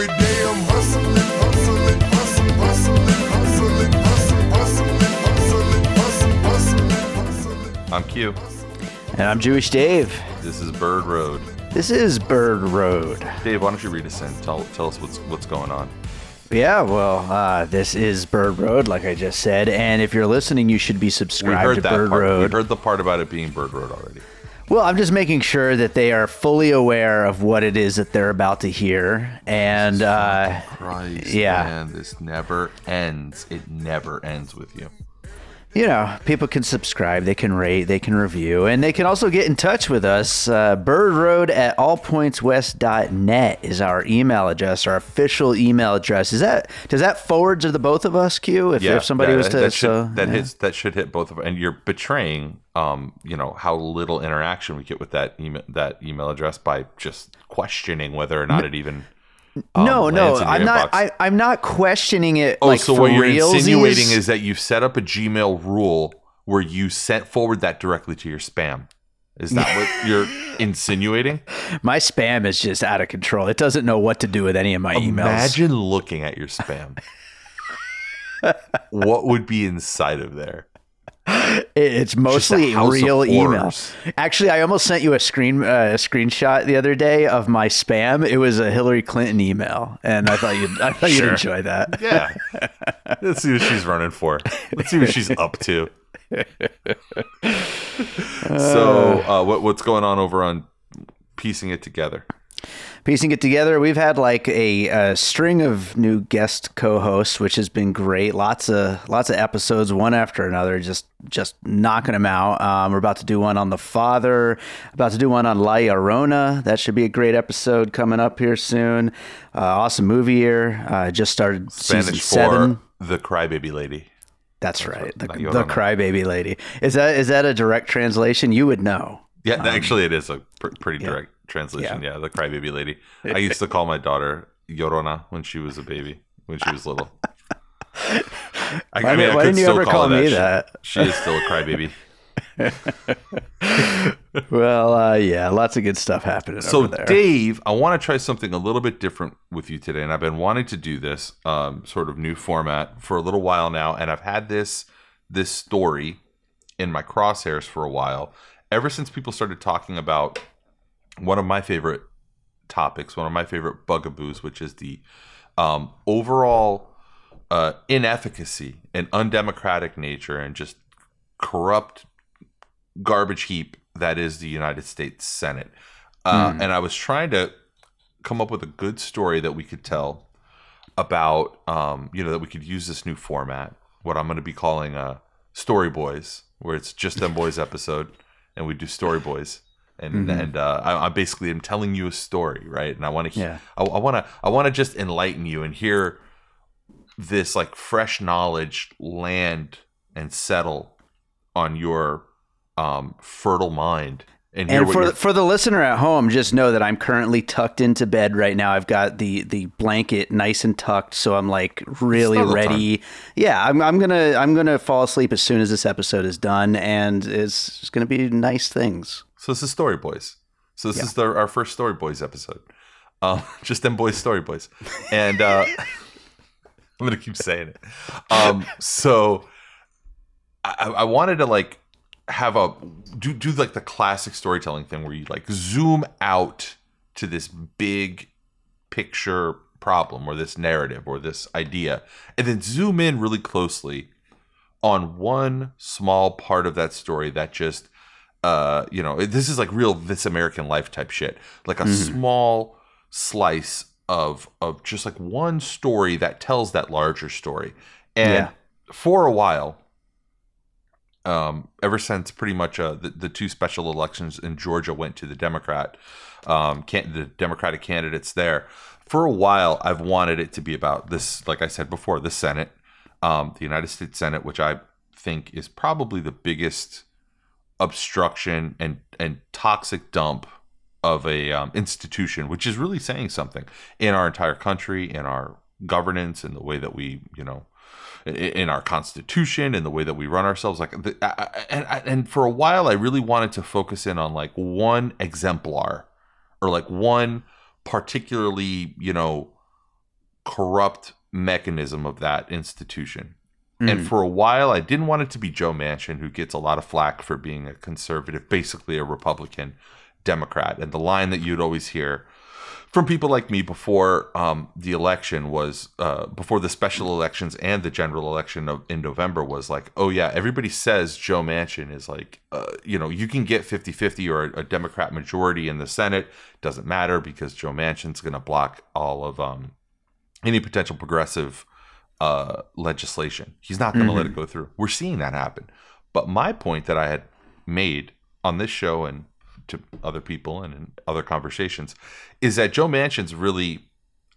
Every day I'm hustling. I'm Q. And I'm Jewish Dave. This is Bird Road. Dave, why don't you read us in? Tell us what's going on. Yeah, well, this is Bird Road, like I just said. And if you're listening, you should be subscribed to Bird Road. We heard the part about it being Bird Road already. Well, I'm just making sure that they are fully aware of what it is that they're about to hear. And Christ, yeah, man, this never ends. It never ends with you. You know, people can subscribe, they can rate, they can review, and they can also get in touch with us. birdroad@allpointswest.net is our email address, our official email address. Is that, does that forward to the both of us, Q? If somebody was to... That should hit both of us. And you're betraying, you know, how little interaction we get with that email address by just questioning whether or not it even... No, I'm not questioning it. Oh, like, so what you're insinuating is that you've set up a Gmail rule where you forward that directly to your spam. Is that what you're insinuating? My spam is just out of control. It doesn't know what to do with any of my emails. Imagine looking at your spam. What would be inside of there? It's mostly real emails. Actually, I almost sent you a screenshot the other day of my spam. It was a Hillary Clinton email, and I thought you'd enjoy that. Yeah, let's see what she's running for. Let's see what she's up to. So, what's going on over on Piecing It Together? Piecing It Together, we've had like a string of new guest co-hosts, which has been great. Lots of episodes, one after another, just knocking them out. We're about to do one on The Father, about to do one on La Llorona. That should be a great episode coming up here soon. Awesome movie year. Just started Spanish season 7. The Crybaby Lady. That's right. The Crybaby Lady. Is that a direct translation? You would know. Yeah, actually it is a pretty direct translation. Yeah, the Crybaby Lady. I used to call my daughter Llorona when she was a baby, when she was little. Why didn't you ever call me that? She is still a crybaby. Well, yeah, lots of good stuff happening over there. So, Dave, I want to try something a little bit different with you today, and I've been wanting to do this sort of new format for a little while now, and I've had this story in my crosshairs for a while, ever since people started talking about one of my favorite topics, one of my favorite bugaboos, which is the overall inefficacy and undemocratic nature and just corrupt garbage heap that is the United States Senate. And I was trying to come up with a good story that we could tell about, that we could use this new format, what I'm going to be calling Story Boys, where it's just them boys episode, and we do Story Boys. And I basically am telling you a story, right? And I want to, I want to just enlighten you and hear this like fresh knowledge land and settle on your fertile mind. And for the listener at home, just know that I'm currently tucked into bed right now. I've got the blanket nice and tucked, so I'm like really ready. Yeah, I'm gonna fall asleep as soon as this episode is done, and it's gonna be nice things. So this is Story Boys. So this is our first Story Boys episode. Just them boys, Story Boys. And I'm going to keep saying it. So I wanted to like have a do like the classic storytelling thing where you like zoom out to this big picture problem or this narrative or this idea and then zoom in really closely on one small part of that story that just this is like real This American Life type shit, like a small slice of just like one story that tells that larger story. And for a while, ever since pretty much the two special elections in Georgia went to the Democratic candidates there, for a while I've wanted it to be about this, like I said before, the Senate, the United States Senate, which I think is probably the biggest obstruction and toxic dump of a institution, which is really saying something in our entire country, in our governance, in the way that we, in our constitution, in the way that we run ourselves. And for a while, I really wanted to focus in on like one exemplar or like one particularly, corrupt mechanism of that institution. Mm. And for a while, I didn't want it to be Joe Manchin, who gets a lot of flack for being a conservative, basically a Republican Democrat. And the line that you'd always hear from people like me before the election was, before the special elections and the general election in November was like, oh yeah, everybody says Joe Manchin is like, you know, you can get 50-50 or a Democrat majority in the Senate. Doesn't matter because Joe Manchin's going to block all of any potential progressive legislation. He's not going to let it go through. We're seeing that happen. But my point that I had made on this show and to other people and in other conversations is that Joe Manchin's really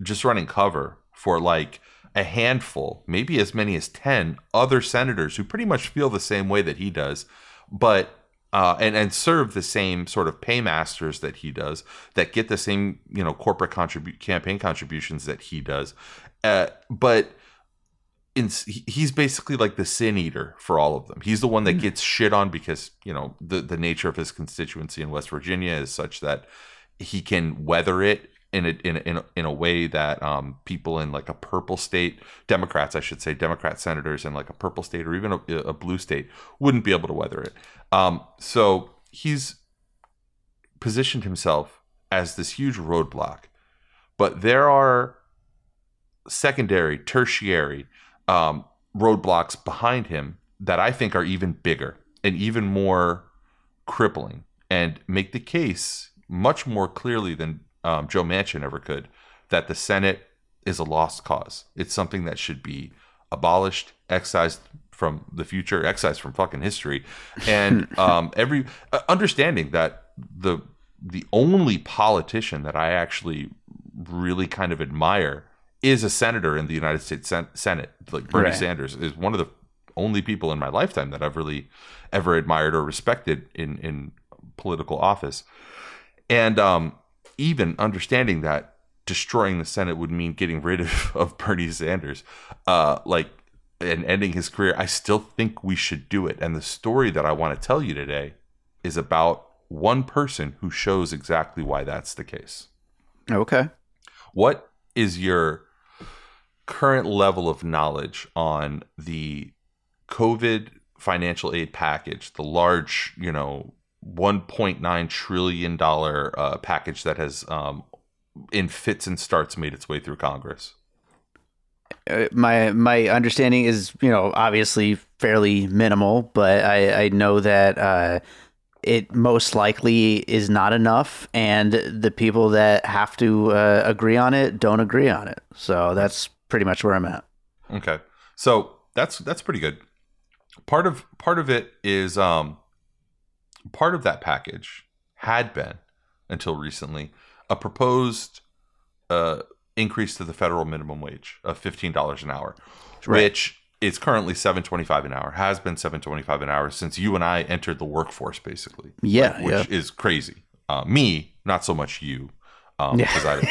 just running cover for like a handful, maybe as many as 10 other senators who pretty much feel the same way that he does, but and serve the same sort of paymasters that he does, that get the same, you know, corporate campaign contributions that he does, but he's basically like the sin eater for all of them. He's the one that gets shit on because, you know, the nature of his constituency in West Virginia is such that he can weather it in a way that people in like a purple state, Democrats, I should say, Democrat senators in like a purple state or even a blue state wouldn't be able to weather it. So he's positioned himself as this huge roadblock, but there are secondary, tertiary roadblocks behind him that I think are even bigger and even more crippling and make the case much more clearly than Joe Manchin ever could that the Senate is a lost cause. It's something that should be abolished, excised from the future, excised from fucking history. And every understanding that the only politician that I actually really kind of admire is a senator in the United States Senate. Like Bernie Sanders is one of the only people in my lifetime that I've really ever admired or respected in political office. And even understanding that destroying the Senate would mean getting rid of Bernie Sanders, and ending his career, I still think we should do it. And the story that I want to tell you today is about one person who shows exactly why that's the case. Okay. What is your current level of knowledge on the COVID financial aid package, the large, you know, $1.9 trillion package that has in fits and starts made its way through Congress? My understanding is, you know, obviously fairly minimal, but I know that it most likely is not enough, and the people that have to agree on it don't agree on it. So that's pretty much where I'm at. Okay, so that's pretty good. Part of it is part of that package had been until recently a proposed increase to the federal minimum wage of $15 an hour, which. It's currently $7.25 an hour, has been $7.25 an hour since you and I entered the workforce, basically. Yeah. Like, which is crazy. Me, not so much you. Because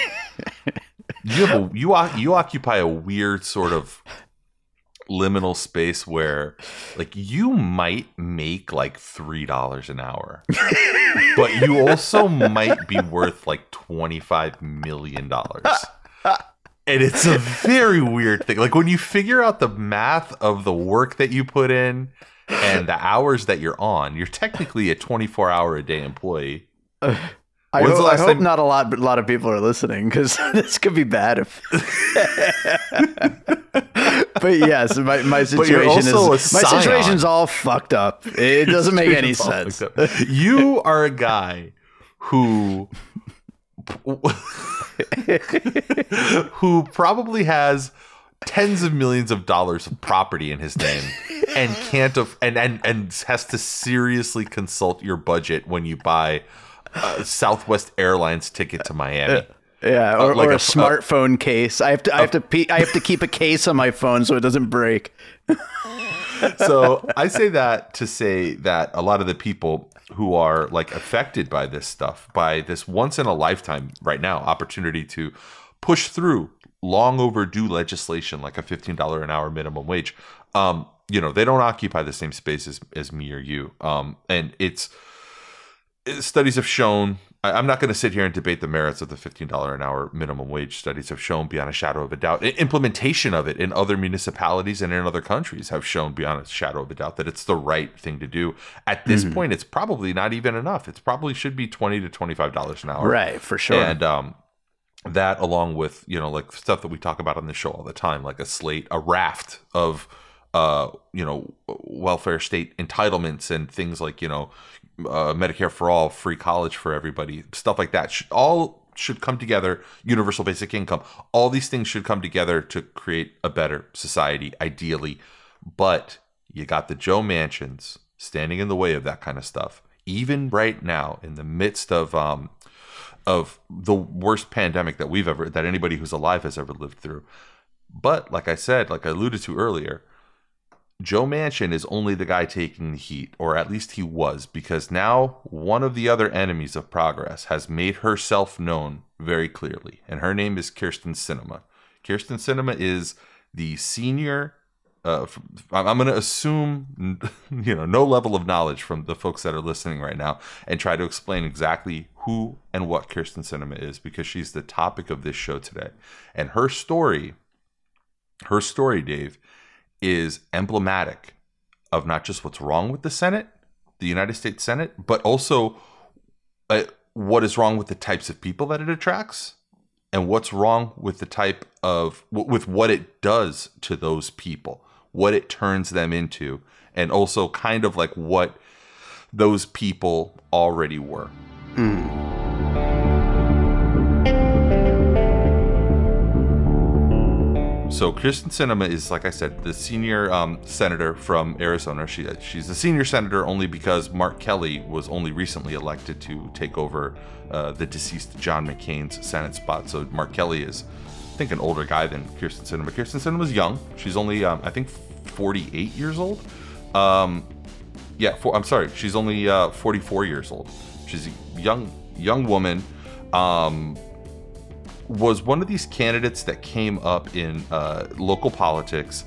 you occupy a weird sort of liminal space where like you might make like $3 an hour, but you also might be worth like $25 million. And it's a very weird thing. Like when you figure out the math of the work that you put in and the hours that you're on, you're technically a 24-hour-a-day employee. I hope not a lot of people are listening because this could be bad. But yes, my situation's all fucked up. It doesn't make any sense. You are a guy who... who probably has tens of millions of dollars of property in his name and can't and has to seriously consult your budget when you buy a Southwest Airlines ticket to Miami. Yeah, or a smartphone case. I have to keep a case on my phone so it doesn't break. So I say that to say that a lot of the people who are like affected by this stuff, by this once in a lifetime right now opportunity to push through long overdue legislation like a $15 an hour minimum wage, you know, they don't occupy the same space as me or you. And studies have shown I'm not going to sit here and debate the merits of the $15 an hour minimum wage studies have shown beyond a shadow of a doubt. Implementation of it in other municipalities and in other countries have shown beyond a shadow of a doubt that it's the right thing to do. At this point, it's probably not even enough. It probably should be $20 to $25 an hour. Right, for sure. And that, along with, you know, like stuff that we talk about on the show all the time, like a slate, a raft of, you know, welfare state entitlements and things like, you know, Medicare for all, free college for everybody, stuff like that, should all come together. Universal basic income, all these things should come together to create a better society, ideally. But you got the Joe Manchins standing in the way of that kind of stuff, even right now, in the midst of the worst pandemic that we've ever, that anybody who's alive has ever lived through. But like I said, like I alluded to earlier, Joe Manchin is only the guy taking the heat, or at least he was, because now one of the other enemies of progress has made herself known very clearly, and her name is Kyrsten Sinema. Kyrsten Sinema is the senior, I'm going to assume, you know, no level of knowledge from the folks that are listening right now, and try to explain exactly who and what Kyrsten Sinema is, because she's the topic of this show today. And her story, Dave, is emblematic of not just what's wrong with the Senate, the United States Senate, but also what is wrong with the types of people that it attracts, and what's wrong with the type of, with what it does to those people, what it turns them into, and also kind of like what those people already were. So Kyrsten Sinema is, like I said, the senior senator from Arizona. She's a senior senator only because Mark Kelly was only recently elected to take over the deceased John McCain's Senate spot. So Mark Kelly is, I think, an older guy than Kyrsten Sinema. Kyrsten Sinema is young. She's only, I think, 48 years old. She's only 44 years old. She's a young woman. Was one of these candidates that came up in local politics,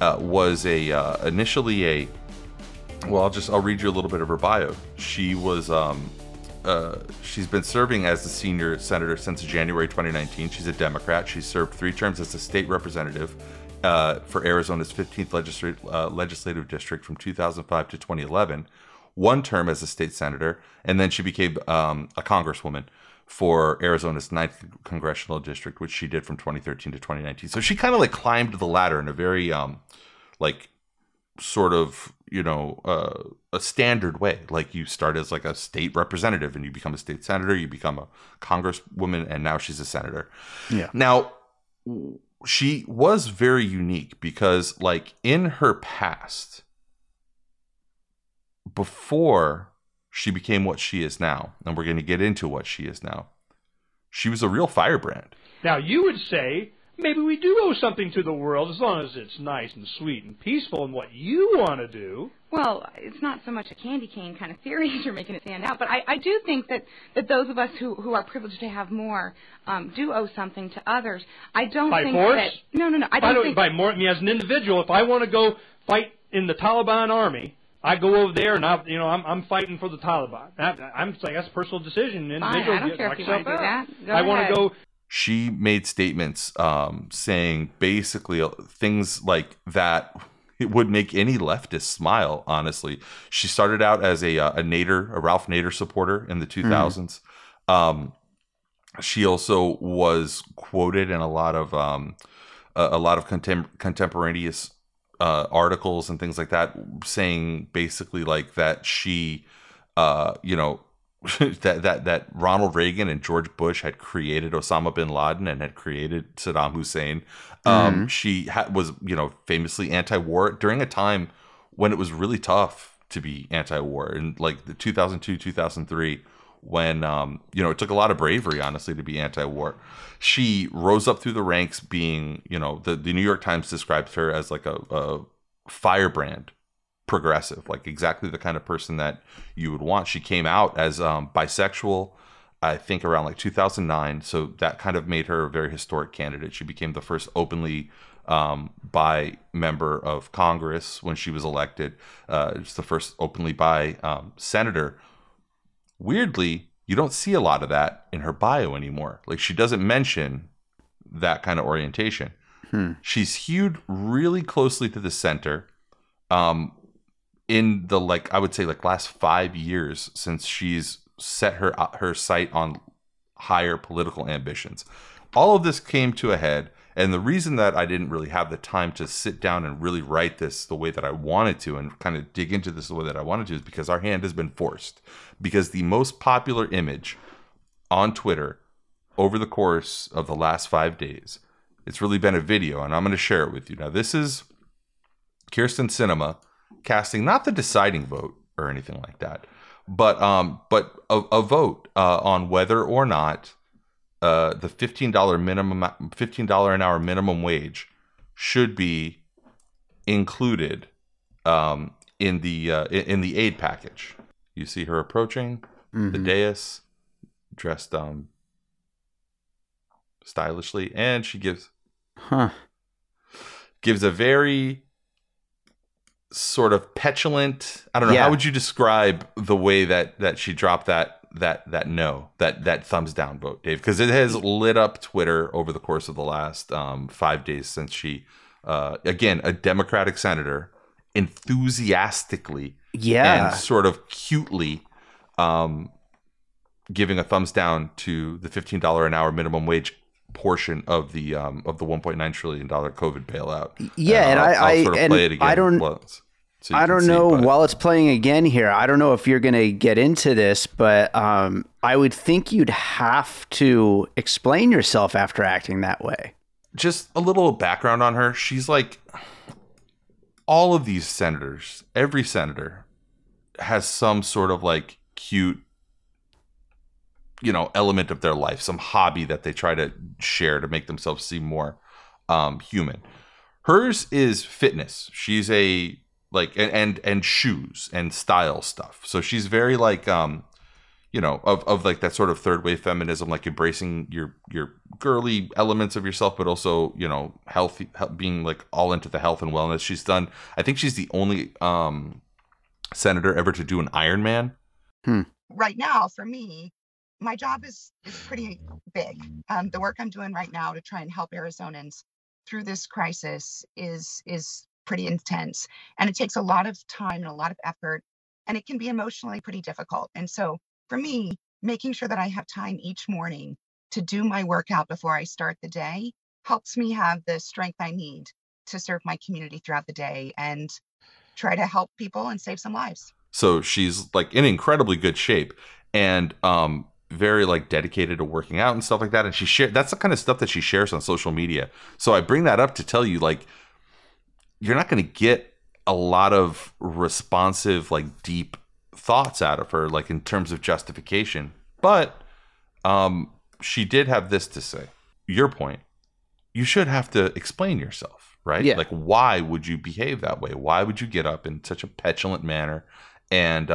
was a initially a, well, I'll read you a little bit of her bio. She was, she's been serving as the senior senator since January 2019. She's a Democrat. She served 3 terms as a state representative for Arizona's 15th legislative district from 2005 to 2011, 1 term as a state senator, and then she became a congresswoman for Arizona's 9th congressional district, which she did from 2013 to 2019. So she kind of like climbed the ladder in a very like sort of, you know, a standard way. Like you start as like a state representative and you become a state senator, you become a congresswoman, and now she's a senator. Yeah. Now she was very unique because like in her past, before she became what she is now, and we're going to get into what she is now, she was a real firebrand. Now, you would say, maybe we do owe something to the world as long as it's nice and sweet and peaceful and what you want to do. Well, it's not so much a candy cane kind of theory as you're making it stand out, but I do think that those of us who are privileged to have more do owe something to others. I don't by think force? That... No. By more, I mean, as an individual, if I want to go fight in the Taliban army, I go over there and I'm fighting for the Taliban. I'm saying that's a personal decision. Individual, I don't care if you want to do that. I want to go. She made statements saying basically things like that. It would make any leftist smile. Honestly, she started out as a Ralph Nader supporter in the 2000s. She also was quoted in a lot of contemporaneous articles and things like that, saying basically like that she, you know, that Ronald Reagan and George Bush had created Osama bin Laden and had created Saddam Hussein. She was, you know, famously anti-war during a time when it was really tough to be anti-war, in like the 2002, 2003, when, you know, it took a lot of bravery, honestly, to be anti-war. She rose up through the ranks being, you know, the New York Times describes her as like a firebrand progressive, like exactly the kind of person that you would want. She came out as bisexual, I think around like 2009. So that kind of made her a very historic candidate. She became the first openly bi member of Congress when she was elected. It's the first openly bi senator. Weirdly, You don't see a lot of that in her bio anymore. Like, she doesn't mention that kind of orientation. She's hewed really closely to the center in the, like, I would say, like, last 5 years since she's set her sight on higher political ambitions. All of this came to a head. And the reason that I didn't really have the time to sit down and really write this the way that I wanted to and kind of dig into this the way that I wanted to is because our hand has been forced. Because the most popular image on Twitter over the course of the last 5 days, it's really been a video, and I'm going to share it with you. Now, this is Kyrsten Sinema casting not the deciding vote or anything like that, but a vote on whether or not the $15 an hour minimum wage should be included in the aid package. You see her approaching the dais, dressed stylishly, and she gives a very sort of petulant. I don't know, how would you describe the way that she dropped that thumbs down vote, Dave? Because it has lit up Twitter over the course of the last 5 days since she, again, a Democratic senator, enthusiastically and sort of cutely giving a thumbs down to the $15 an hour minimum wage portion of the $1.9 trillion COVID bailout. Yeah, and I'll play it again. While it's playing again here, I don't know if you're going to get into this, but I would think you'd have to explain yourself after acting that way. Just a little background on her. She's like, all of these senators, every senator has some sort of like cute, you know, element of their life, some hobby that they try to share to make themselves seem more human. Hers is fitness. She's a and shoes and style stuff. So she's very like, you know, of like that sort of third wave feminism, like embracing your girly elements of yourself, but also, you know, healthy, being like all into the health and wellness. She's done, I think she's the only senator ever to do an Ironman. Right now, for me, my job is pretty big. The work I'm doing right now to try and help Arizonans through this crisis is pretty intense, and it takes a lot of time and a lot of effort, and it can be emotionally pretty difficult. And so for me, making sure that I have time each morning to do my workout before I start the day helps me have the strength I need to serve my community throughout the day and try to help people and save some lives. So she's like in incredibly good shape and very like dedicated to working out and stuff like that. And she shared, that's the kind of stuff that she shares on social media. So I bring that up to tell you, like, you're not going to get a lot of responsive, like deep thoughts out of her, like in terms of justification. But she did have this to say. Your point, you should have to explain yourself, right? Yeah. Like, why would you behave that way? Why would you get up in such a petulant manner and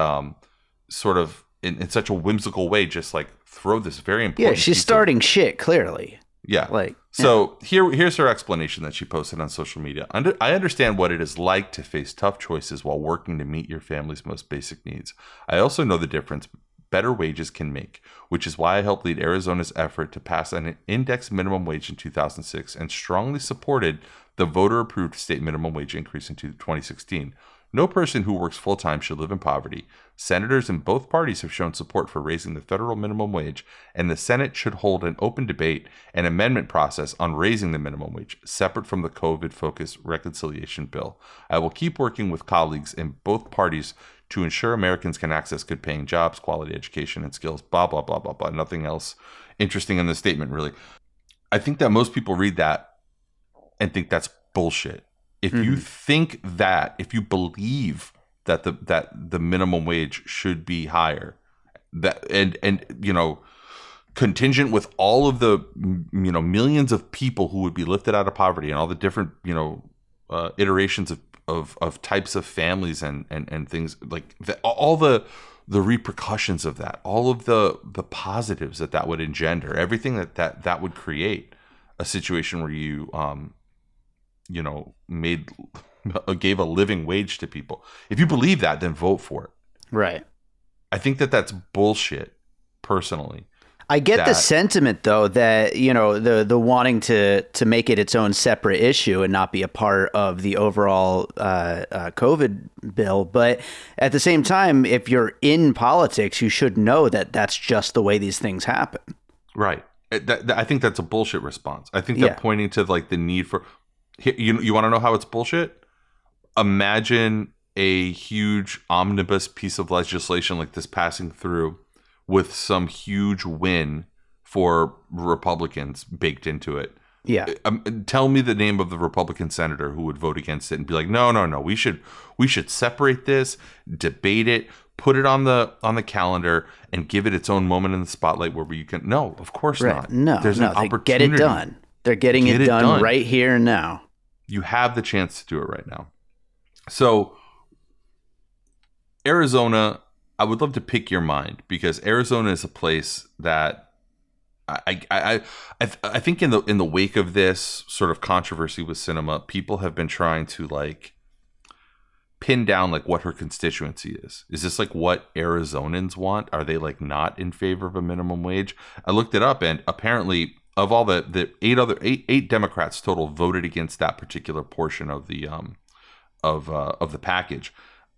sort of in such a whimsical way, just like throw this very important. Yeah, she's starting shit, clearly. Yeah. Like, so here's her explanation that she posted on social media. I understand what it is like to face tough choices while working to meet your family's most basic needs. I also know the difference better wages can make, which is why I helped lead Arizona's effort to pass an index minimum wage in 2006 and strongly supported the voter-approved state minimum wage increase in 2016. No person who works full-time should live in poverty. Senators in both parties have shown support for raising the federal minimum wage, and the Senate should hold an open debate and amendment process on raising the minimum wage, separate from the COVID-focused reconciliation bill. I will keep working with colleagues in both parties to ensure Americans can access good-paying jobs, quality education, and skills, blah, blah, blah, blah, blah. Nothing else interesting in the statement, really. I think that most people read that and think that's bullshit. If you think that, if you believe that the minimum wage should be higher, that and you know, contingent with all of the, you know, millions of people who would be lifted out of poverty and all the different, you know, iterations of types of families and things like that, all the repercussions of that, all of the positives that would engender, everything that would create a situation where you you know, gave a living wage to people. If you believe that, then vote for it. Right. I think that's bullshit personally. I get the sentiment, though, that, you know, the wanting to make it its own separate issue and not be a part of the overall COVID bill. But at the same time, if you're in politics, you should know that that's just the way these things happen. Right. I think that's a bullshit response. I think that pointing to like the need for you want to know how it's bullshit? Imagine a huge omnibus piece of legislation like this passing through with some huge win for Republicans baked into it. Yeah. Tell me the name of the Republican senator who would vote against it and be like, no, we should separate this, debate it, put it on the calendar, and give it its own moment in the spotlight where you can. No, of course not. No, there's an opportunity. Get it done. They're getting it done right here and now. You have the chance to do it right now. So Arizona, I would love to pick your mind, because Arizona is a place that I think in the wake of this sort of controversy with Sinema, people have been trying to like pin down like what her constituency is. Is this like what Arizonans want? Are they like not in favor of a minimum wage? I looked it up, and apparently of all the eight Democrats total voted against that particular portion of the of the package.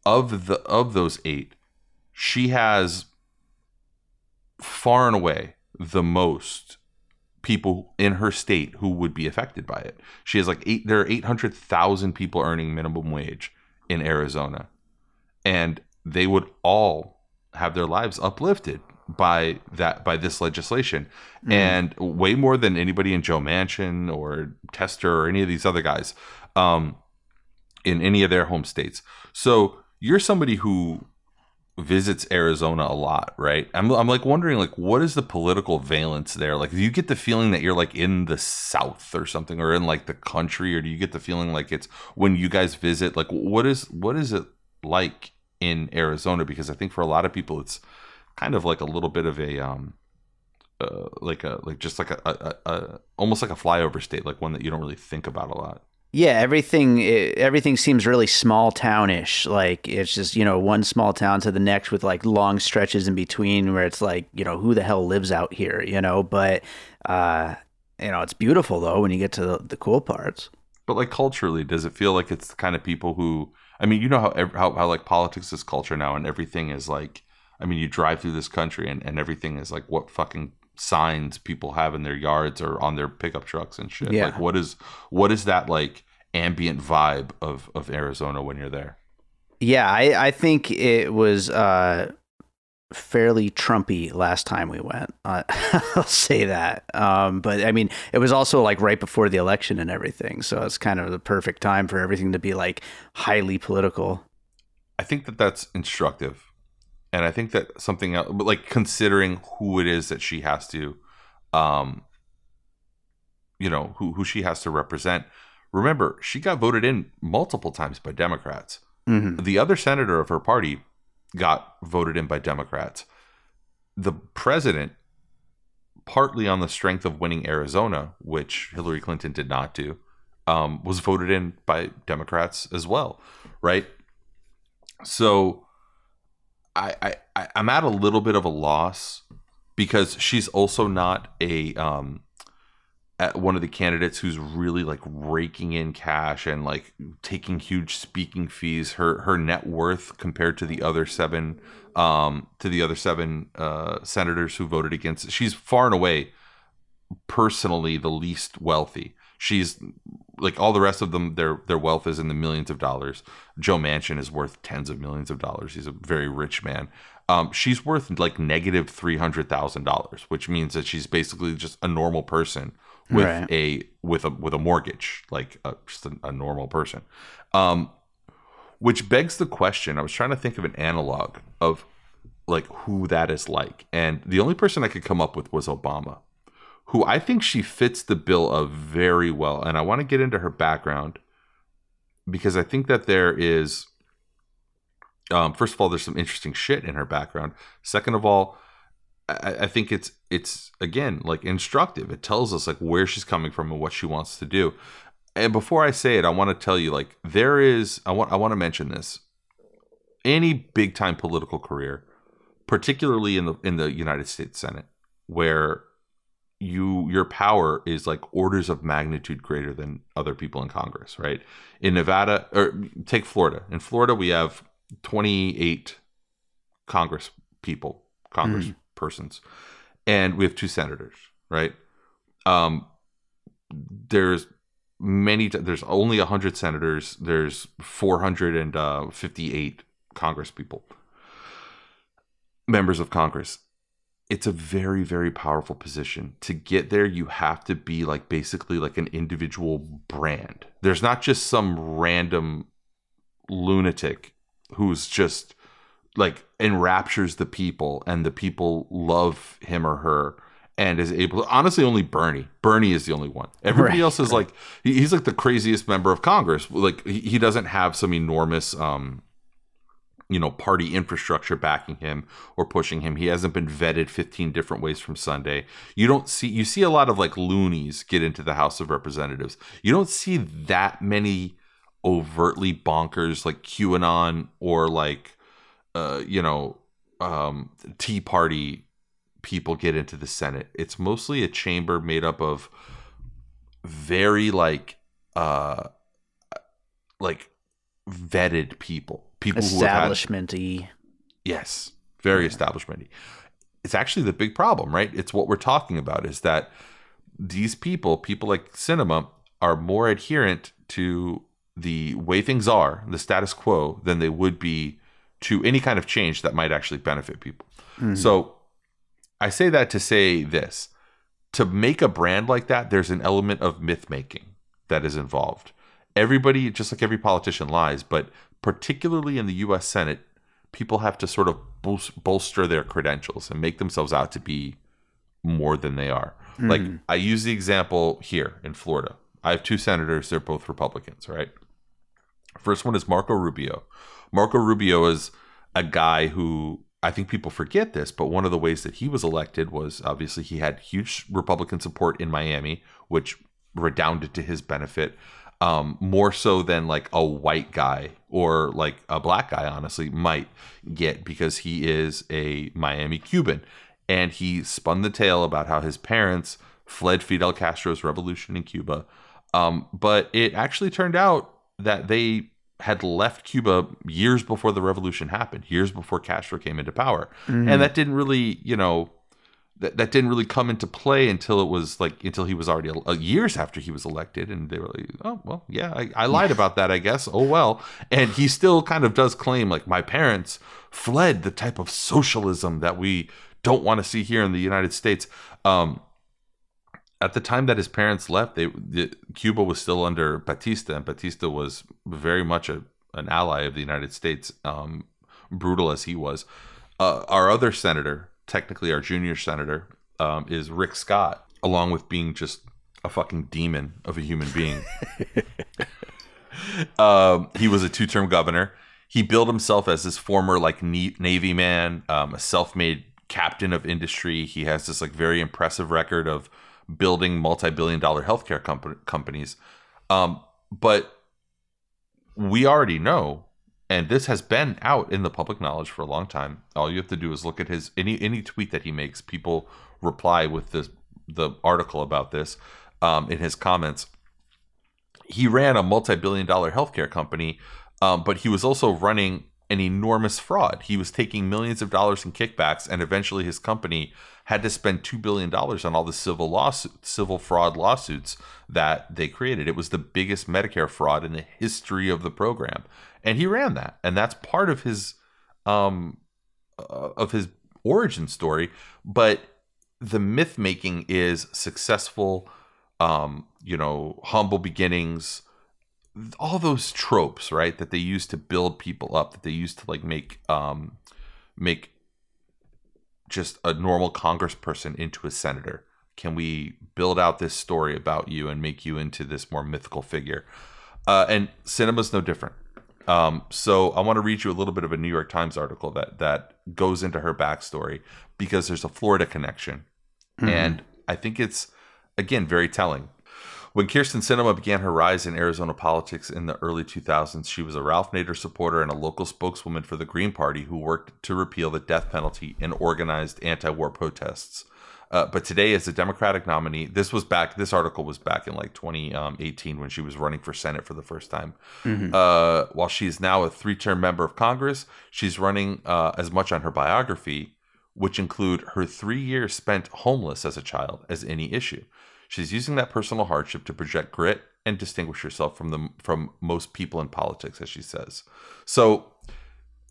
Of those eight, she has far and away the most people in her state who would be affected by it. She has like there are 800,000 people earning minimum wage in Arizona, and they would all have their lives uplifted by this legislation, and way more than anybody in Joe Manchin or Tester or any of these other guys in any of their home states. So you're somebody who visits Arizona a lot, right? I'm like wondering, like, what is the political valence there? Like, do you get the feeling that you're like in the South or something, or in like the country, or do you get the feeling like it's when you guys visit, like what is it like in Arizona? Because I think for a lot of people, it's kind of like a little bit of a almost like a flyover state, like one that you don't really think about a lot. Yeah, everything seems really small townish. Like it's just, you know, one small town to the next with like long stretches in between where it's like, you know, who the hell lives out here, you know? But you know, it's beautiful though when you get to the cool parts. But like culturally, does it feel like it's the kind of people who, I mean, you know how like politics is culture now, and everything is like, I mean, you drive through this country and everything is like what fucking signs people have in their yards or on their pickup trucks and shit. Yeah. Like what is that like ambient vibe of Arizona when you're there? Yeah, I think it was fairly Trumpy last time we went. I'll say that. But I mean, it was also like right before the election and everything, so it's kind of the perfect time for everything to be like highly political. I think that's instructive. And I think that something else, but like considering who it is that she has to, you know, who she has to represent. Remember, she got voted in multiple times by Democrats. Mm-hmm. The other senator of her party got voted in by Democrats. The president, partly on the strength of winning Arizona, which Hillary Clinton did not do, was voted in by Democrats as well, right? So I'm at a little bit of a loss because she's also not a one of the candidates who's really like raking in cash and like taking huge speaking fees. Her net worth compared to the other seven senators who voted against, she's far and away personally the least wealthy. She's like all the rest of them, their wealth is in the millions of dollars. Joe Manchin is worth tens of millions of dollars. He's a very rich man. She's worth like negative $300,000, which means that she's basically just a normal person with right. with a mortgage, like just a normal person. Which begs the question. I was trying to think of an analog of like who that is like, and the only person I could come up with was Obama, who I think she fits the bill of very well. And I want to get into her background because I think that there is, first of all, there's some interesting shit in her background. Second of all, I think it's again, like instructive. It tells us like where she's coming from and what she wants to do. And before I say it, I want to tell you like I want to mention this. Any big time political career particularly in the United States Senate, where your power is like orders of magnitude greater than other people in Congress, right? In Nevada, or take Florida. In Florida, we have 28 congresspersons, and we have 2 senators, right? There's only 100 senators. There's 458 congresspeople, members of Congress. It's a very, very powerful position. To get there, you have to be like basically like an individual brand. There's not just some random lunatic who's just like enraptures the people and the people love him or her and is able to, honestly, only Bernie is the only one. Everybody else is like, he's like the craziest member of Congress. Like he doesn't have some enormous, party infrastructure backing him or pushing him. He hasn't been vetted 15 different ways from Sunday. You see a lot of like loonies get into the House of Representatives. You don't see that many overtly bonkers like QAnon or like, Tea Party people get into the Senate. It's mostly a chamber made up of very like vetted people. People establishment-y. Yes, very establishment-y. It's actually the big problem, right? It's what we're talking about is that these people like Sinema, are more adherent to the way things are, the status quo, than they would be to any kind of change that might actually benefit people. Mm-hmm. So I say that to say this. To make a brand like that, there's an element of myth-making that is involved. Everybody, just like every politician, lies, but particularly in the U.S. Senate, people have to sort of bolster their credentials and make themselves out to be more than they are. Mm. Like I use the example here in Florida. I have 2 senators. They're both Republicans, right? First one is Marco Rubio. Marco Rubio is a guy who I think people forget this, but one of the ways that he was elected was obviously he had huge Republican support in Miami, which redounded to his benefit. More so than like a white guy or like a black guy, honestly, might get, because he is a Miami Cuban. And he spun the tale about how his parents fled Fidel Castro's revolution in Cuba. But it actually turned out that they had left Cuba years before the revolution happened, years before Castro came into power. Mm-hmm. And that didn't really, that didn't really come into play until he was already years after he was elected. And they were like, oh, well, yeah, I lied about that, I guess. Oh, well. And he still kind of does claim like my parents fled the type of socialism that we don't want to see here in the United States. At the time that his parents left, Cuba was still under Batista, and Batista was very much an ally of the United States, brutal as he was. Our other senator, technically our junior senator, is Rick Scott, along with being just a fucking demon of a human being. He was a 2-term governor. He billed himself as this former like Navy man, a self-made captain of industry. He has this like very impressive record of building multi-billion-dollar healthcare companies. But we already know, and this has been out in the public knowledge for a long time. All you have to do is look at his any tweet that he makes. People reply with the article about this in his comments. He ran a multi-billion-dollar healthcare company, but he was also running an enormous fraud. He was taking millions of dollars in kickbacks, and eventually his company had to spend $2 billion on all the civil fraud lawsuits that they created. It was the biggest Medicare fraud in the history of the program. And he ran that, and that's part of his origin story. But the myth making is successful, humble beginnings, all those tropes, right? That they use to build people up, that they use to like make just a normal congressperson into a senator. Can we build out this story about you and make you into this more mythical figure? And Sinema's no different. So I want to read you a little bit of a New York Times article that goes into her backstory, because there's a Florida connection. Mm-hmm. And I think it's, again, very telling. When Kyrsten Sinema began her rise in Arizona politics in the early 2000s, she was a Ralph Nader supporter and a local spokeswoman for the Green Party who worked to repeal the death penalty and organized anti-war protests. But today, as a Democratic nominee, this article was back in like 2018 when she was running for Senate for the first time. Mm-hmm. While she is now a three-term member of Congress, she's running as much on her biography, which include her 3 years spent homeless as a child, as any issue. She's using that personal hardship to project grit and distinguish herself from most people in politics, as she says. So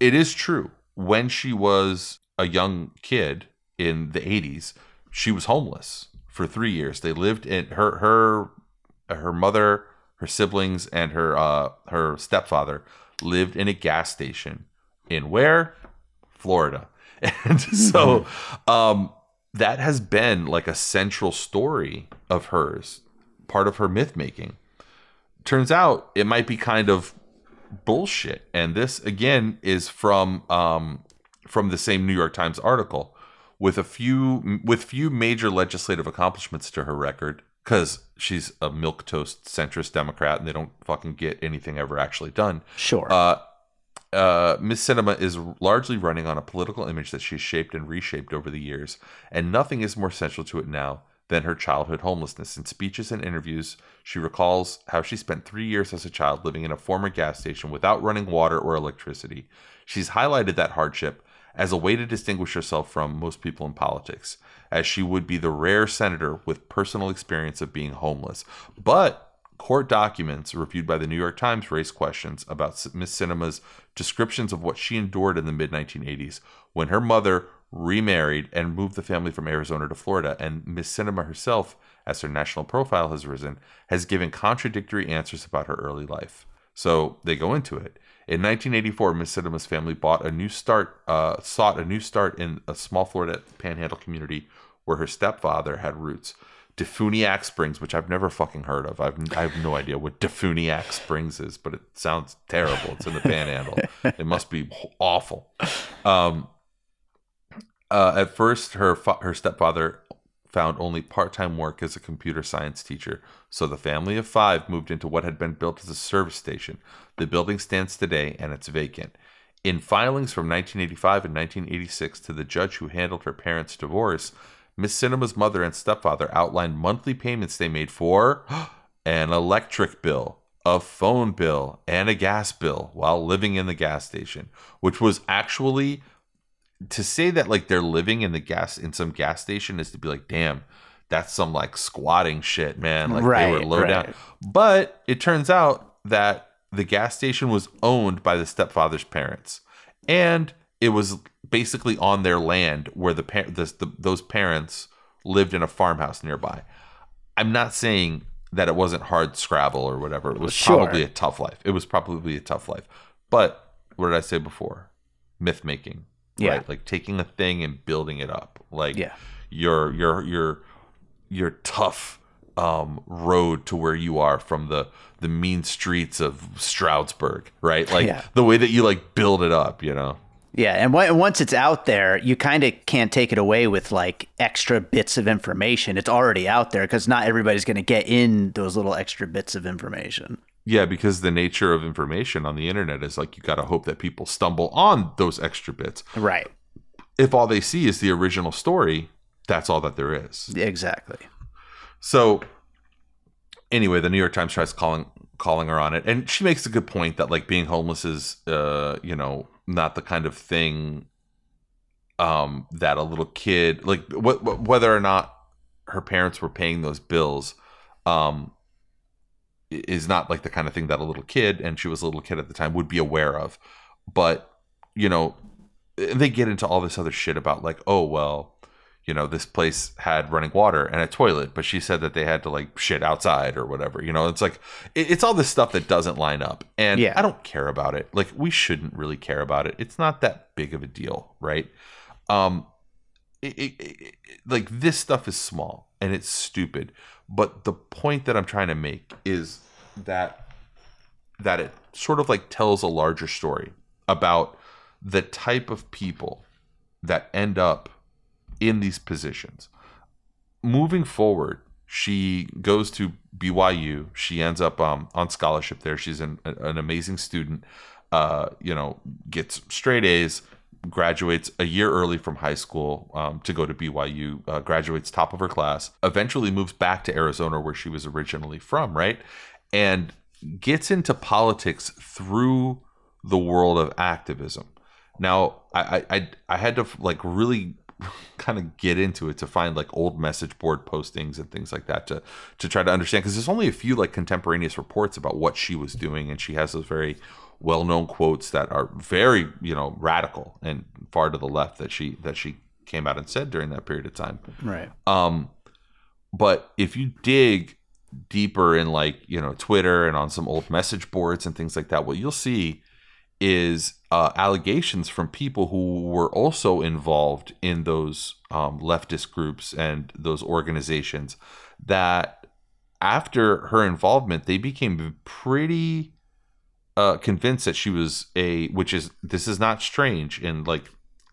it is true. When she was a young kid in the 80s, she was homeless for 3 years. They lived in her mother, her siblings, and her stepfather lived in a gas station in where? Florida. And so that has been like a central story of hers, part of her myth making. Turns out it might be kind of bullshit. And this again is from the same New York Times article. With few major legislative accomplishments to her record, because she's a milquetoast centrist Democrat and they don't fucking get anything ever actually done. Sure. Ms. Sinema is largely running on a political image that she's shaped and reshaped over the years, and nothing is more central to it now than her childhood homelessness. In speeches and interviews, she recalls how she spent 3 years as a child living in a former gas station without running water or electricity. She's highlighted that hardship as a way to distinguish herself from most people in politics, as she would be the rare senator with personal experience of being homeless. But court documents reviewed by the New York Times raise questions about Ms. Sinema's descriptions of what she endured in the mid-1980s when her mother remarried and moved the family from Arizona to Florida. And Ms. Sinema herself, as her national profile has risen, has given contradictory answers about her early life. So they go into it. In 1984, Ms. Sinema's family sought a new start in a small Florida panhandle community where her stepfather had roots. Defuniak Springs, which I've never fucking heard of. I have no idea what Defuniak Springs is, but it sounds terrible. It's in the panhandle. It must be awful. At first, her stepfather found only part-time work as a computer science teacher. So the family of five moved into what had been built as a service station. The building stands today, and it's vacant. In filings from 1985 and 1986 to the judge who handled her parents' divorce, Ms. Sinema's mother and stepfather outlined monthly payments they made for an electric bill, a phone bill, and a gas bill while living in the gas station, which was actually... To say that like they're living in some gas station is to be like, damn, that's some like squatting shit, man. Like they were low down. But it turns out that the gas station was owned by the stepfather's parents, and it was basically on their land where those parents lived in a farmhouse nearby. I'm not saying that it wasn't hard scrabble or whatever. It was probably a tough life. But what did I say before? Myth making. Yeah. Right? Like taking a thing and building it up. Like your tough road to where you are from the mean streets of Stroudsburg, right? Like the way that you like build it up, you know? Yeah. And once it's out there, you kind of can't take it away with like extra bits of information. It's already out there because not everybody's going to get in those little extra bits of information. Yeah, because the nature of information on the internet is like you got to hope that people stumble on those extra bits. Right. If all they see is the original story, that's all that there is. Exactly. So anyway, the New York Times tries calling her on it. And she makes a good point that like being homeless is, not the kind of thing that a little kid, like whether or not her parents were paying those bills, is not like the kind of thing that a little kid, and she was a little kid at the time, would be aware of. But, you know, they get into all this other shit about like, oh, well, you know, this place had running water and a toilet, but she said that they had to like shit outside or whatever. You know, it's like, it's all this stuff that doesn't line up. And I don't care about it. Like, we shouldn't really care about it. It's not that big of a deal, right? Like, this stuff is small and it's stupid. But the point that I'm trying to make is that it sort of like tells a larger story about the type of people that end up in these positions. Moving forward, She goes to BYU. She ends up on scholarship there. She's an amazing student, gets straight A's, graduates a year early from high school to go to BYU, graduates top of her class, eventually moves back to Arizona where she was originally from, right? And gets into politics through the world of activism. Now, I had to really kind of get into it to find old message board postings and things like that to try to understand, because there's only a few contemporaneous reports about what she was doing, and she has those very well-known quotes that are very radical and far to the left that she came out and said during that period of time. Right. But if you dig deeper in Twitter and on some old message boards and things like that, what you'll see is allegations from people who were also involved in those leftist groups and those organizations that after her involvement, they became pretty convinced that she was this is not strange in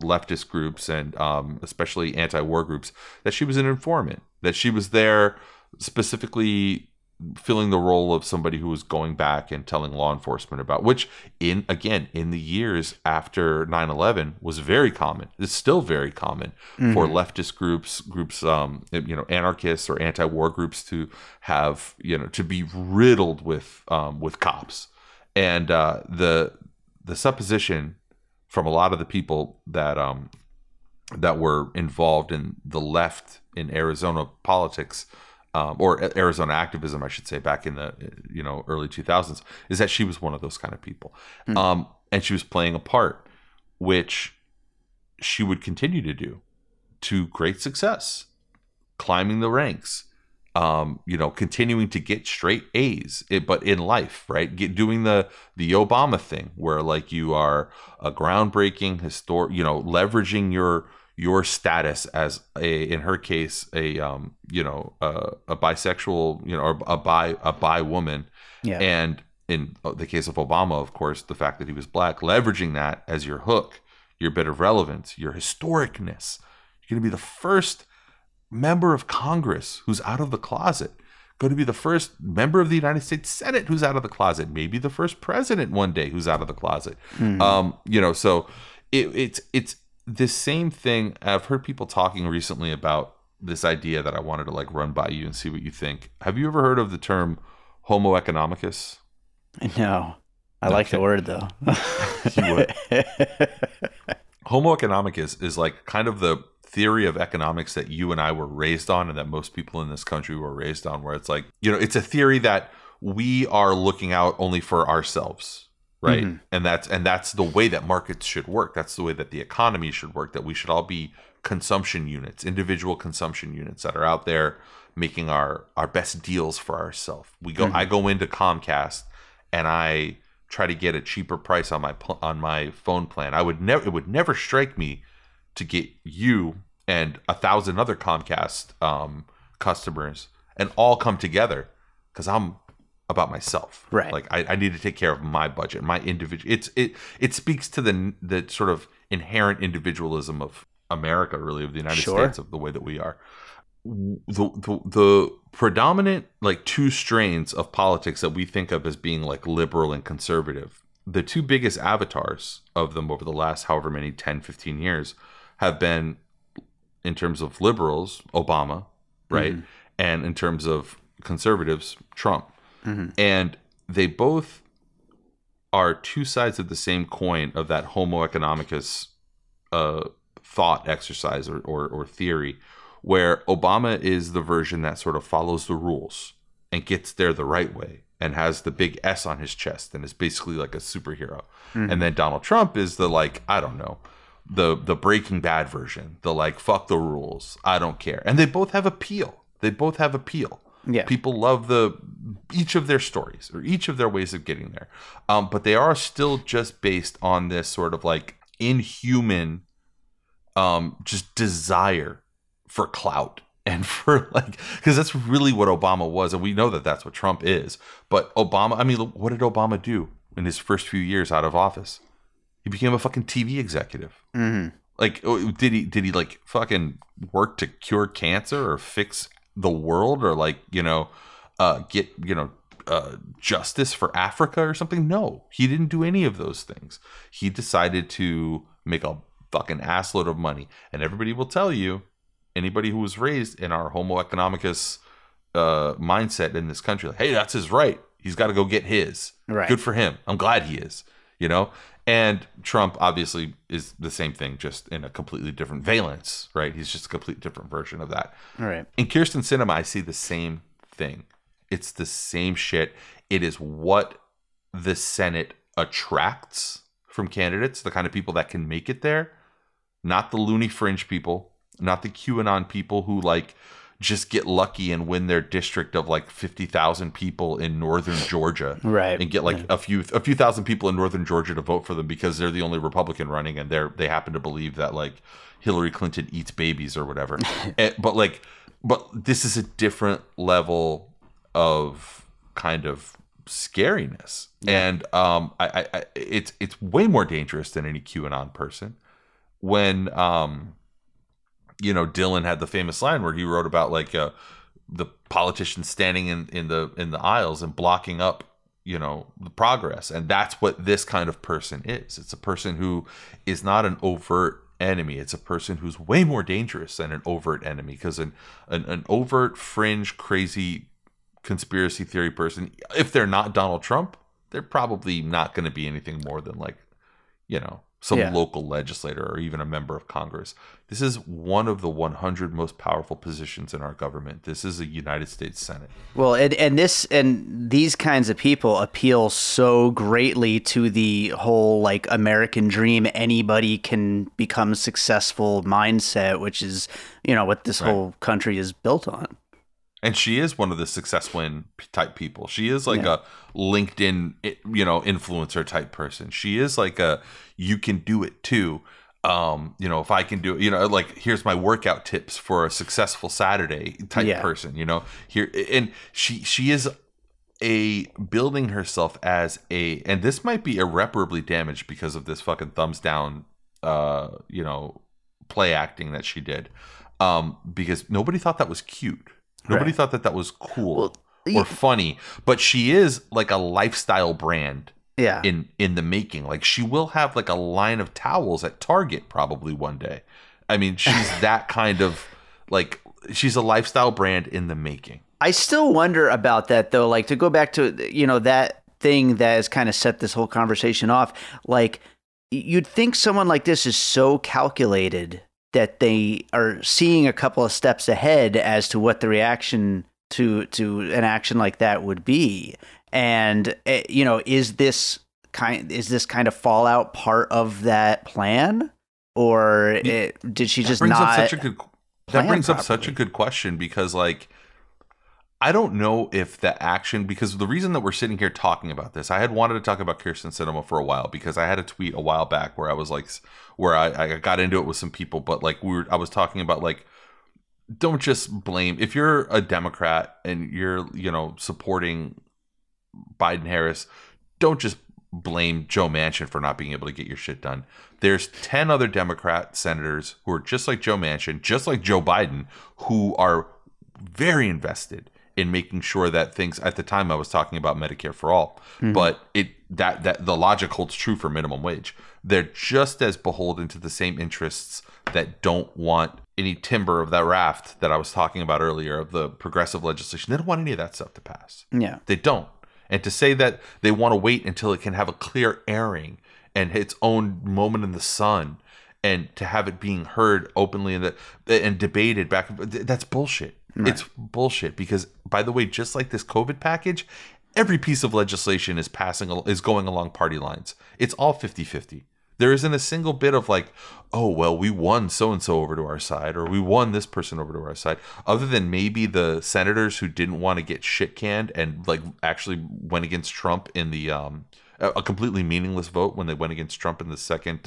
leftist groups and especially anti-war groups, that she was an informant, that she was there specifically filling the role of somebody who was going back and telling law enforcement about, which in the years after 9/11 was very common. It's still very common for leftist groups, anarchists or anti-war groups to have, to be riddled with cops. And the supposition from a lot of the people that were involved in the left in Arizona politics, or Arizona activism, I should say, back in the early 2000s, is that she was one of those kind of people, and she was playing a part, which she would continue to do to great success, climbing the ranks, continuing to get straight A's, but in life, right? Doing the Obama thing, where you are a groundbreaking historic, leveraging your status as in her case, a bisexual, a bi woman. Yeah. And in the case of Obama, of course, the fact that he was black, leveraging that as your hook, your bit of relevance, your historicness. You're going to be the first member of Congress who's out of the closet, going to be the first member of the United States Senate who's out of the closet, maybe the first president one day who's out of the closet. Mm-hmm. So it's the same thing. I've heard people talking recently about this idea that I wanted to run by you and see what you think. Have you ever heard of the term homo economicus? No. I like the word, though. You would. Homo economicus is kind of the theory of economics that you and I were raised on, and that most people in this country were raised on, where it's it's a theory that we are looking out only for ourselves. Right. Mm-hmm. And that's the way that markets should work. That's the way that the economy should work, that we should all be consumption units, individual consumption units that are out there making our best deals for ourselves. I go into Comcast and I try to get a cheaper price on my phone plan. It would never strike me to get you and 1,000 other Comcast customers and all come together, because I'm about myself, right? I need to take care of my budget, my individual. It speaks to the sort of inherent individualism of America, really, of the United States, of the way that we are. The predominant two strains of politics that we think of as being liberal and conservative, the two biggest avatars of them over the last however many 10-15 years have been, in terms of liberals, Obama, right, and in terms of conservatives, Trump. Mm-hmm. And they both are two sides of the same coin of that homo economicus thought exercise or theory, where Obama is the version that sort of follows the rules and gets there the right way and has the big S on his chest and is basically a superhero. Mm-hmm. And then Donald Trump is the I don't know, the Breaking Bad version, the fuck the rules, I don't care. And they both have appeal. Yeah. People love each of their stories or each of their ways of getting there. But they are still just based on this sort of inhuman just desire for clout and for because that's really what Obama was. And we know that that's what Trump is. But Obama, I mean, what did Obama do in his first few years out of office? He became a fucking TV executive. Mm-hmm. Did he fucking work to cure cancer or fix the world, or like, you know, get, you know, justice for Africa or something. No, he didn't do any of those things. He decided to make a fucking assload of money. And everybody will tell you, anybody who was raised in our homo economicus mindset in this country, like, hey, that's his right. He's got to go get his. Right. Good for him. I'm glad he is, you know. And Trump obviously is the same thing, just in a completely different valence, right? He's just a complete different version of that. All right. In Kyrsten Sinema, I see the same thing. It's the same shit. It is what the Senate attracts from candidates, the kind of people that can make it there, not the loony fringe people, not the QAnon people who like just get lucky and win their district of like 50,000 people in northern Georgia, right? And get like a few thousand people in northern Georgia to vote for them because they're the only Republican running, and they happen to believe that like Hillary Clinton eats babies or whatever. but this is a different level of kind of scariness, yeah. And I it's way more dangerous than any QAnon person. When you know, Dylan had the famous line where he wrote about like the politicians standing in the aisles and blocking up, you know, the progress. And that's what this kind of person is. It's a person who is not an overt enemy. It's a person who's way more dangerous than an overt enemy, because an overt fringe crazy conspiracy theory person, if they're not Donald Trump, they're probably not going to be anything more than like, you know, some local legislator or even a member of Congress. This is one of the 100 most powerful positions in our government. This is a United States Senate. Well, and these kinds of people appeal so greatly to the whole like American dream, anybody can become successful mindset, which is, you know, what this whole country is built on. And she is one of the success win type people. She is like a LinkedIn, you know, influencer type person. She is like a, you can do it too. You know, if I can do it, you know, like, here's my workout tips for a successful Saturday type person, you know, here. And she is building herself as and this might be irreparably damaged because of this fucking thumbs down, you know, play acting that she did. Because nobody thought that was cute. Nobody thought that was cool or funny, but she is like a lifestyle brand in the making. Like, she will have like a line of towels at Target probably one day. I mean, she's that kind of like, she's a lifestyle brand in the making. I still wonder about that though. Like, to go back to, you know, that thing that has kind of set this whole conversation off. Like, you'd think someone like this is so calculated that they are seeing a couple of steps ahead as to what the reaction to an action like that would be. And, you know, is this kind of fallout part of that plan, or did she just not? That brings up such a good question, because like, I don't know if the action, because the reason that we're sitting here talking about this, I had wanted to talk about Kyrsten Sinema for a while, because I had a tweet a while back where I was like, where I got into it with some people, but like I was talking about like, don't just blame, if you're a Democrat and you're, you know, supporting Biden-Harris, don't just blame Joe Manchin for not being able to get your shit done. There's 10 other Democrat senators who are just like Joe Manchin, just like Joe Biden, who are very invested in making sure that things, at the time I was talking about Medicare for all, but that the logic holds true for minimum wage. They're just as beholden to the same interests that don't want any timber of that raft that I was talking about earlier, of the progressive legislation. They don't want any of that stuff to pass. Yeah, they don't. And to say that they want to wait until it can have a clear airing and its own moment in the sun, and to have it being heard openly and debated back, that's bullshit. Right. It's bullshit, because, by the way, just like this COVID package, every piece of legislation is going along party lines. It's all 50-50. There isn't a single bit of like, oh, well, we won so-and-so over to our side, or we won this person over to our side, other than maybe the senators who didn't want to get shit canned and like actually went against Trump in the a completely meaningless vote when they went against Trump in the second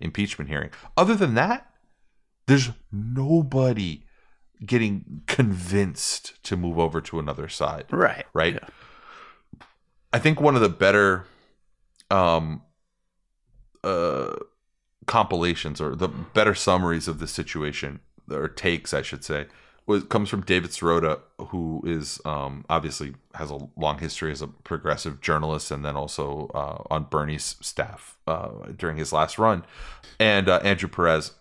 impeachment hearing. Other than that, there's nobody getting convinced to move over to another side. Right. Yeah. I think one of the better compilations, or the better summaries of the situation, or takes, I should say, comes from David Sirota, who is obviously has a long history as a progressive journalist, and then also on Bernie's staff during his last run. And Andrew Perez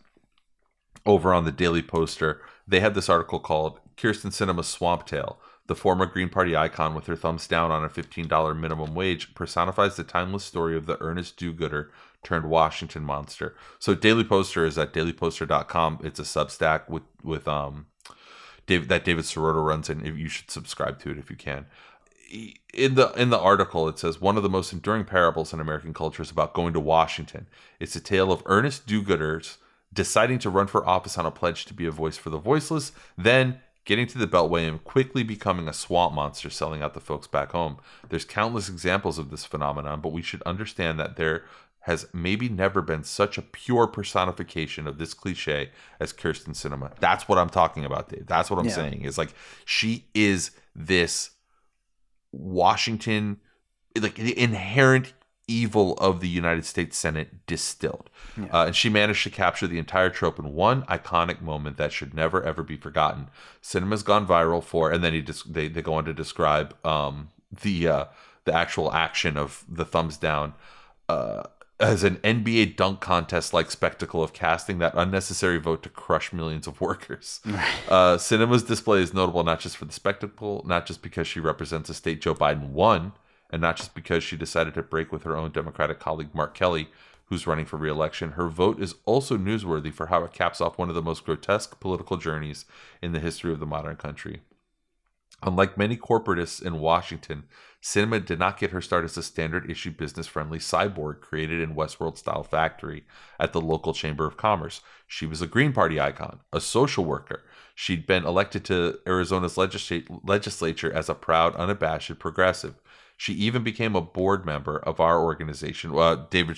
over on the Daily Poster, they had this article called Kyrsten Sinema's Swamp Tale. The former Green Party icon with her thumbs down on a $15 minimum wage personifies the timeless story of the earnest do-gooder turned Washington monster. So Daily Poster is at dailyposter.com. It's a Substack with David Sirota runs, and you should subscribe to it if you can. In the article, it says, one of the most enduring parables in American culture is about going to Washington. It's a tale of earnest do-gooders deciding to run for office on a pledge to be a voice for the voiceless, then getting to the Beltway and quickly becoming a swamp monster, selling out the folks back home. There's countless examples of this phenomenon, but we should understand that there has maybe never been such a pure personification of this cliche as Kyrsten Sinema. That's what I'm talking about, Dave. That's what I'm saying. Is like, she is this Washington, like the inherent evil of the United States Senate distilled. And she managed to capture the entire trope in one iconic moment that should never, ever be forgotten. Sinema's gone viral for, and then they go on to describe the actual action of the thumbs down as an NBA dunk contest-like spectacle of casting that unnecessary vote to crush millions of workers. Sinema's display is notable not just for the spectacle, not just because she represents a state Joe Biden won, and not just because she decided to break with her own Democratic colleague Mark Kelly, who's running for re-election. Her vote is also newsworthy for how it caps off one of the most grotesque political journeys in the history of the modern country. Unlike many corporatists in Washington, Sinema did not get her start as a standard-issue business-friendly cyborg created in Westworld-style factory at the local Chamber of Commerce. She was a Green Party icon, a social worker. She'd been elected to Arizona's legislature as a proud, unabashed progressive. She even became a board member of our organization. David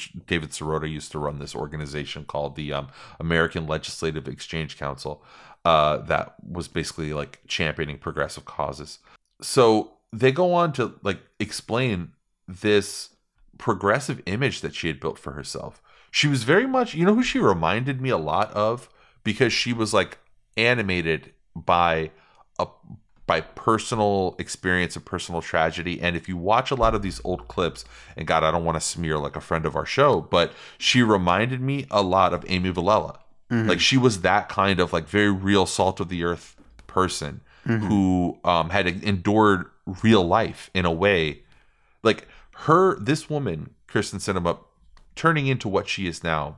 Sirota used to run this organization called the American Legislative Exchange Council that was basically like championing progressive causes. So they go on to like explain this progressive image that she had built for herself. She was very much, you know who she reminded me a lot of? Because she was like animated by personal experience and personal tragedy. And if you watch a lot of these old clips, and God, I don't want to smear like a friend of our show, but she reminded me a lot of Amy Vallela. Mm-hmm. Like she was that kind of like very real salt of the earth person who had endured real life in a way. Like this woman, Kyrsten Sinema, turning into what she is now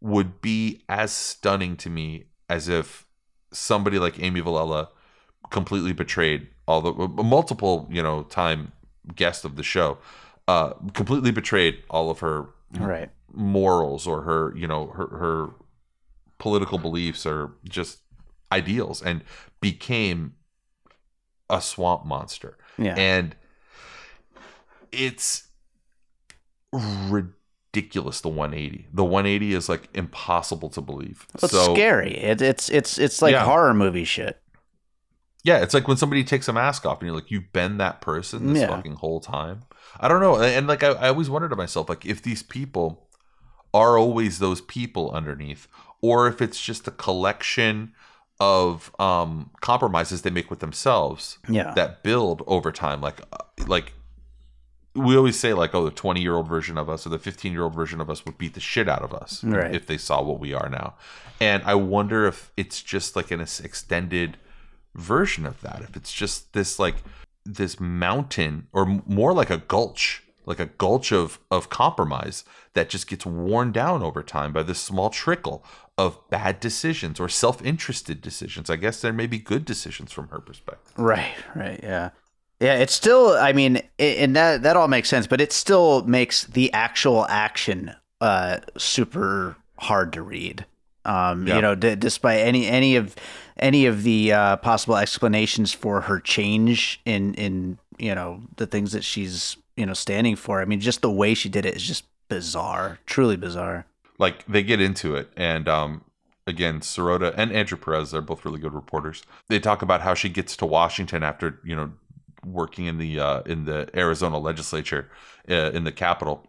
would be as stunning to me as if somebody like Amy Vallela, completely betrayed, although a multiple time guest of the show, completely betrayed all of her morals or her her political beliefs or just ideals and became a swamp monster. And it's ridiculous, the 180. The 180 is like impossible to believe. It's scary. It's like horror movie shit. Yeah, it's like when somebody takes a mask off and you're like, you've been that person this fucking whole time. I don't know. And like, I always wonder to myself, like, if these people are always those people underneath, or if it's just a collection of compromises they make with themselves that build over time. Like we always say, like, oh, the 20-year-old version of us or the 15-year-old version of us would beat the shit out of us if they saw what we are now. And I wonder if it's just like an extended version of that, if it's just this like this mountain, or more like a gulch of compromise that just gets worn down over time by this small trickle of bad decisions or self-interested decisions. I guess there may be good decisions from her perspective. Right, it's still, I mean, and that all makes sense, but it still makes the actual action super hard to read. Despite any of the possible explanations for her change in the things that she's standing for. I mean, just the way she did it is just bizarre, truly bizarre. Like they get into it, and again, Sirota and Andrew Perez, they're both really good reporters. They talk about how she gets to Washington after working in the Arizona legislature in the Capitol.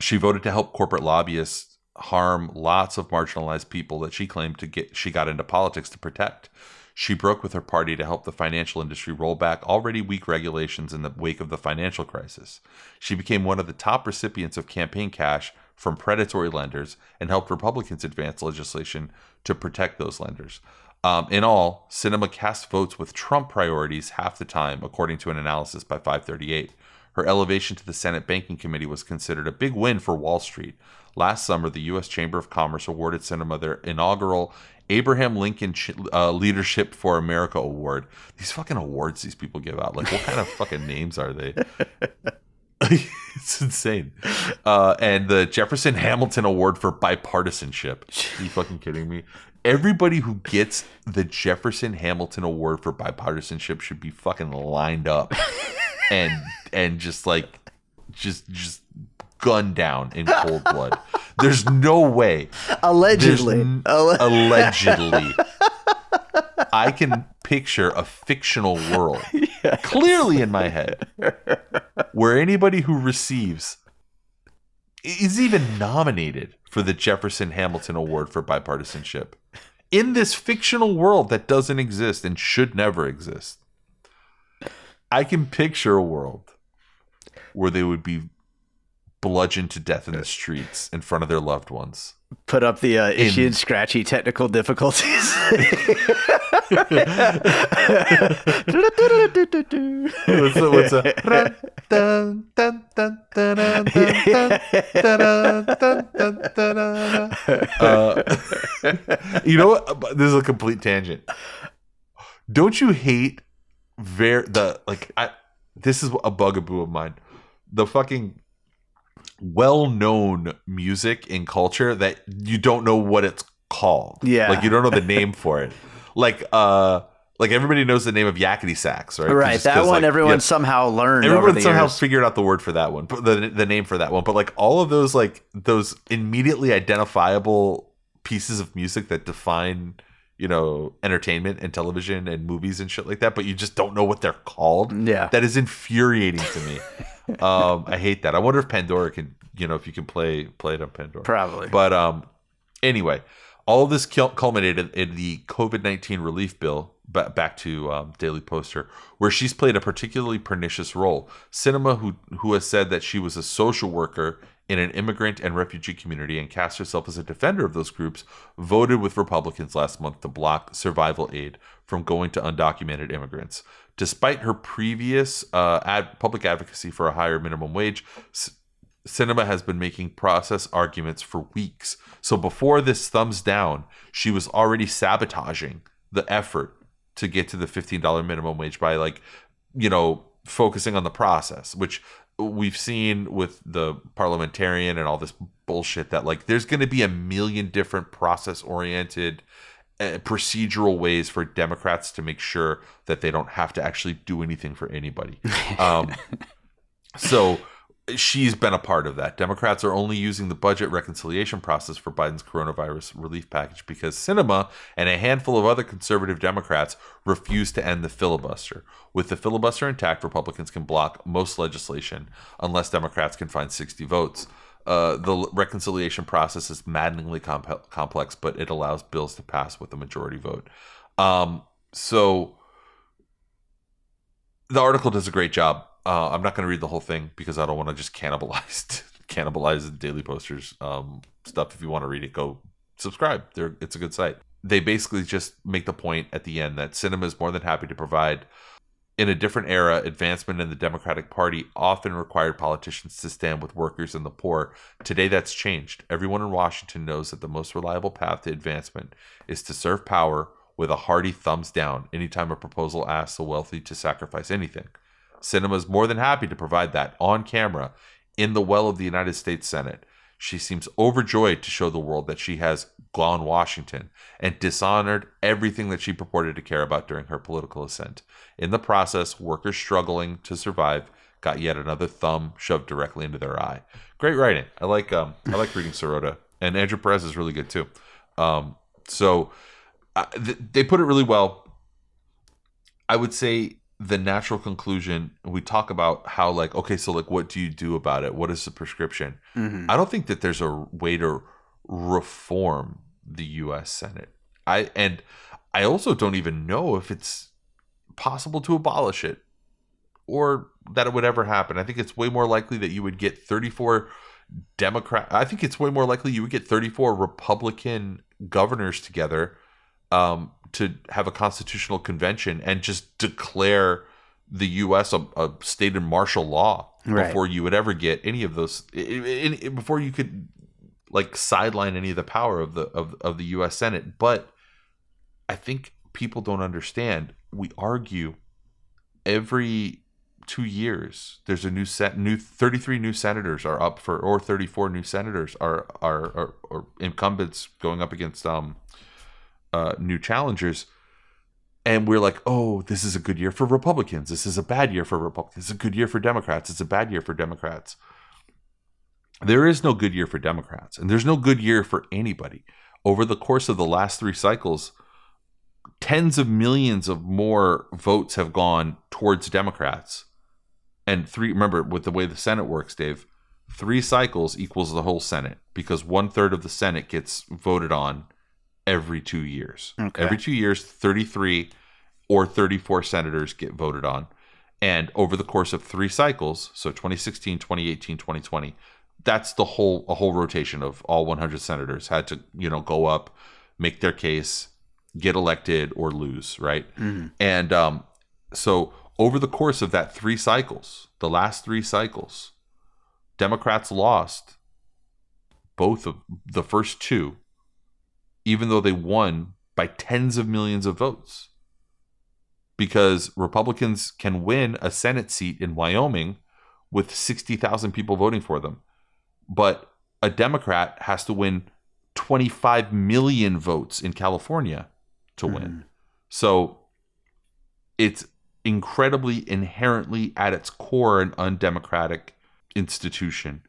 She voted to help corporate lobbyists harm lots of marginalized people that she claimed she got into politics to protect. She broke with her party to help the financial industry roll back already weak regulations in the wake of the financial crisis. She became one of the top recipients of campaign cash from predatory lenders and helped Republicans advance legislation to protect those lenders. In all, Sinema cast votes with Trump priorities half the time, according to an analysis by 538. Her elevation to the Senate Banking Committee was considered a big win for Wall Street. Last summer, the U.S. Chamber of Commerce awarded Sinema their inaugural Abraham Lincoln Leadership for America Award. These fucking awards these people give out. Like, what kind of fucking names are they? It's insane. And the Jefferson Hamilton Award for Bipartisanship. Are you fucking kidding me? Everybody who gets the Jefferson Hamilton Award for Bipartisanship should be fucking lined up and just like just gunned down in cold blood. There's no way. Allegedly. I can picture a fictional world clearly in my head where anybody who receives is even nominated for the Jefferson Hamilton Award for Bipartisanship in this fictional world that doesn't exist and should never exist. I can picture a world where they would be bludgeoned to death in the streets in front of their loved ones. Put up the issue and scratchy technical difficulties. You know what? This is a complete tangent. Don't you hate this is a bugaboo of mine. The fucking well-known music in culture that you don't know what it's called. Yeah. Like, you don't know the name for it. Like everybody knows the name of Yakety Sax, right? Right. Just, that one, like, everyone somehow learned. Everyone somehow figured out the word for that one, the name for that one. But like all of those, like those immediately identifiable pieces of music that define, you know, entertainment and television and movies and shit like that, but you just don't know what they're called. Yeah. That is infuriating to me. I hate that. I wonder if Pandora can, you know, if you can play it on Pandora. Probably. But anyway, all of this culminated in the COVID-19 relief bill, back to Daily Poster, where she's played a particularly pernicious role. Sinema, who has said that she was a social worker in an immigrant and refugee community and cast herself as a defender of those groups, voted with Republicans last month to block survival aid from going to undocumented immigrants. Despite her previous public advocacy for a higher minimum wage, Sinema has been making process arguments for weeks. So before this thumbs down, she was already sabotaging the effort to get to the $15 minimum wage by, like, you know, focusing on the process, which we've seen with the parliamentarian and all this bullshit that, like, there's going to be a million different process-oriented procedural ways for Democrats to make sure that they don't have to actually do anything for anybody. So she's been a part of that. Democrats are only using the budget reconciliation process for Biden's coronavirus relief package because Sinema and a handful of other conservative Democrats refuse to end the filibuster. With the filibuster intact, Republicans can block most legislation unless Democrats can find 60 votes. The reconciliation process is maddeningly complex, but it allows bills to pass with a majority vote. So the article does a great job. I'm not going to read the whole thing because I don't want to just cannibalize the Daily Poster's stuff. If you want to read it, go subscribe. It's a good site. They basically just make the point at the end that Sinema is more than happy to provide. In a different era, advancement in the Democratic Party often required politicians to stand with workers and the poor. Today, that's changed. Everyone in Washington knows that the most reliable path to advancement is to serve power with a hearty thumbs down anytime a proposal asks the wealthy to sacrifice anything. Sinema is more than happy to provide that on camera in the well of the United States Senate. She seems overjoyed to show the world that she has gone Washington and dishonored everything that she purported to care about during her political ascent. In the process, workers struggling to survive got yet another thumb shoved directly into their eye. Great writing. I like reading Sirota, and Andrew Perez is really good too. They put it really well. I would say the natural conclusion, we talk about how, like, okay, so, like, what do you do about it? What is the prescription? Mm-hmm. I don't think that there's a way to reform the U.S. Senate. I and I also don't even know if it's possible to abolish it or that it would ever happen. I think it's way more likely that you would get 34 Democrat. I think it's way more likely you would get 34 Republican governors together to have a constitutional convention and just declare the U.S. a state of martial law before you would ever get any of those. Before you could like sideline any of the power of the U.S. Senate. But I think people don't understand. We argue every 2 years there's a new 33 new senators are up for, or 34 new senators are incumbents going up against new challengers, and we're like, oh, this is a good year for Republicans, this is a bad year for Republicans, it's a good year for Democrats, it's a bad year for Democrats. There is no good year for Democrats, and there's no good year for anybody. Over the course of the last three cycles, tens of millions of more votes have gone towards Democrats. And three, remember, with the way the Senate works, Dave, three cycles equals the whole Senate, because 1/3 of the Senate gets voted on every 2 years. Okay. Every 2 years, 33 or 34 senators get voted on. And over the course of three cycles, so 2016, 2018, 2020, that's the whole rotation of all 100 senators had to, go up, make their case, get elected or lose, right? Mm-hmm. And so over the course of that three cycles, the last three cycles, Democrats lost both of the first two, even though they won by tens of millions of votes. Because Republicans can win a Senate seat in Wyoming with 60,000 people voting for them. But a Democrat has to win 25 million votes in California to win. So it's incredibly, inherently at its core, an undemocratic institution.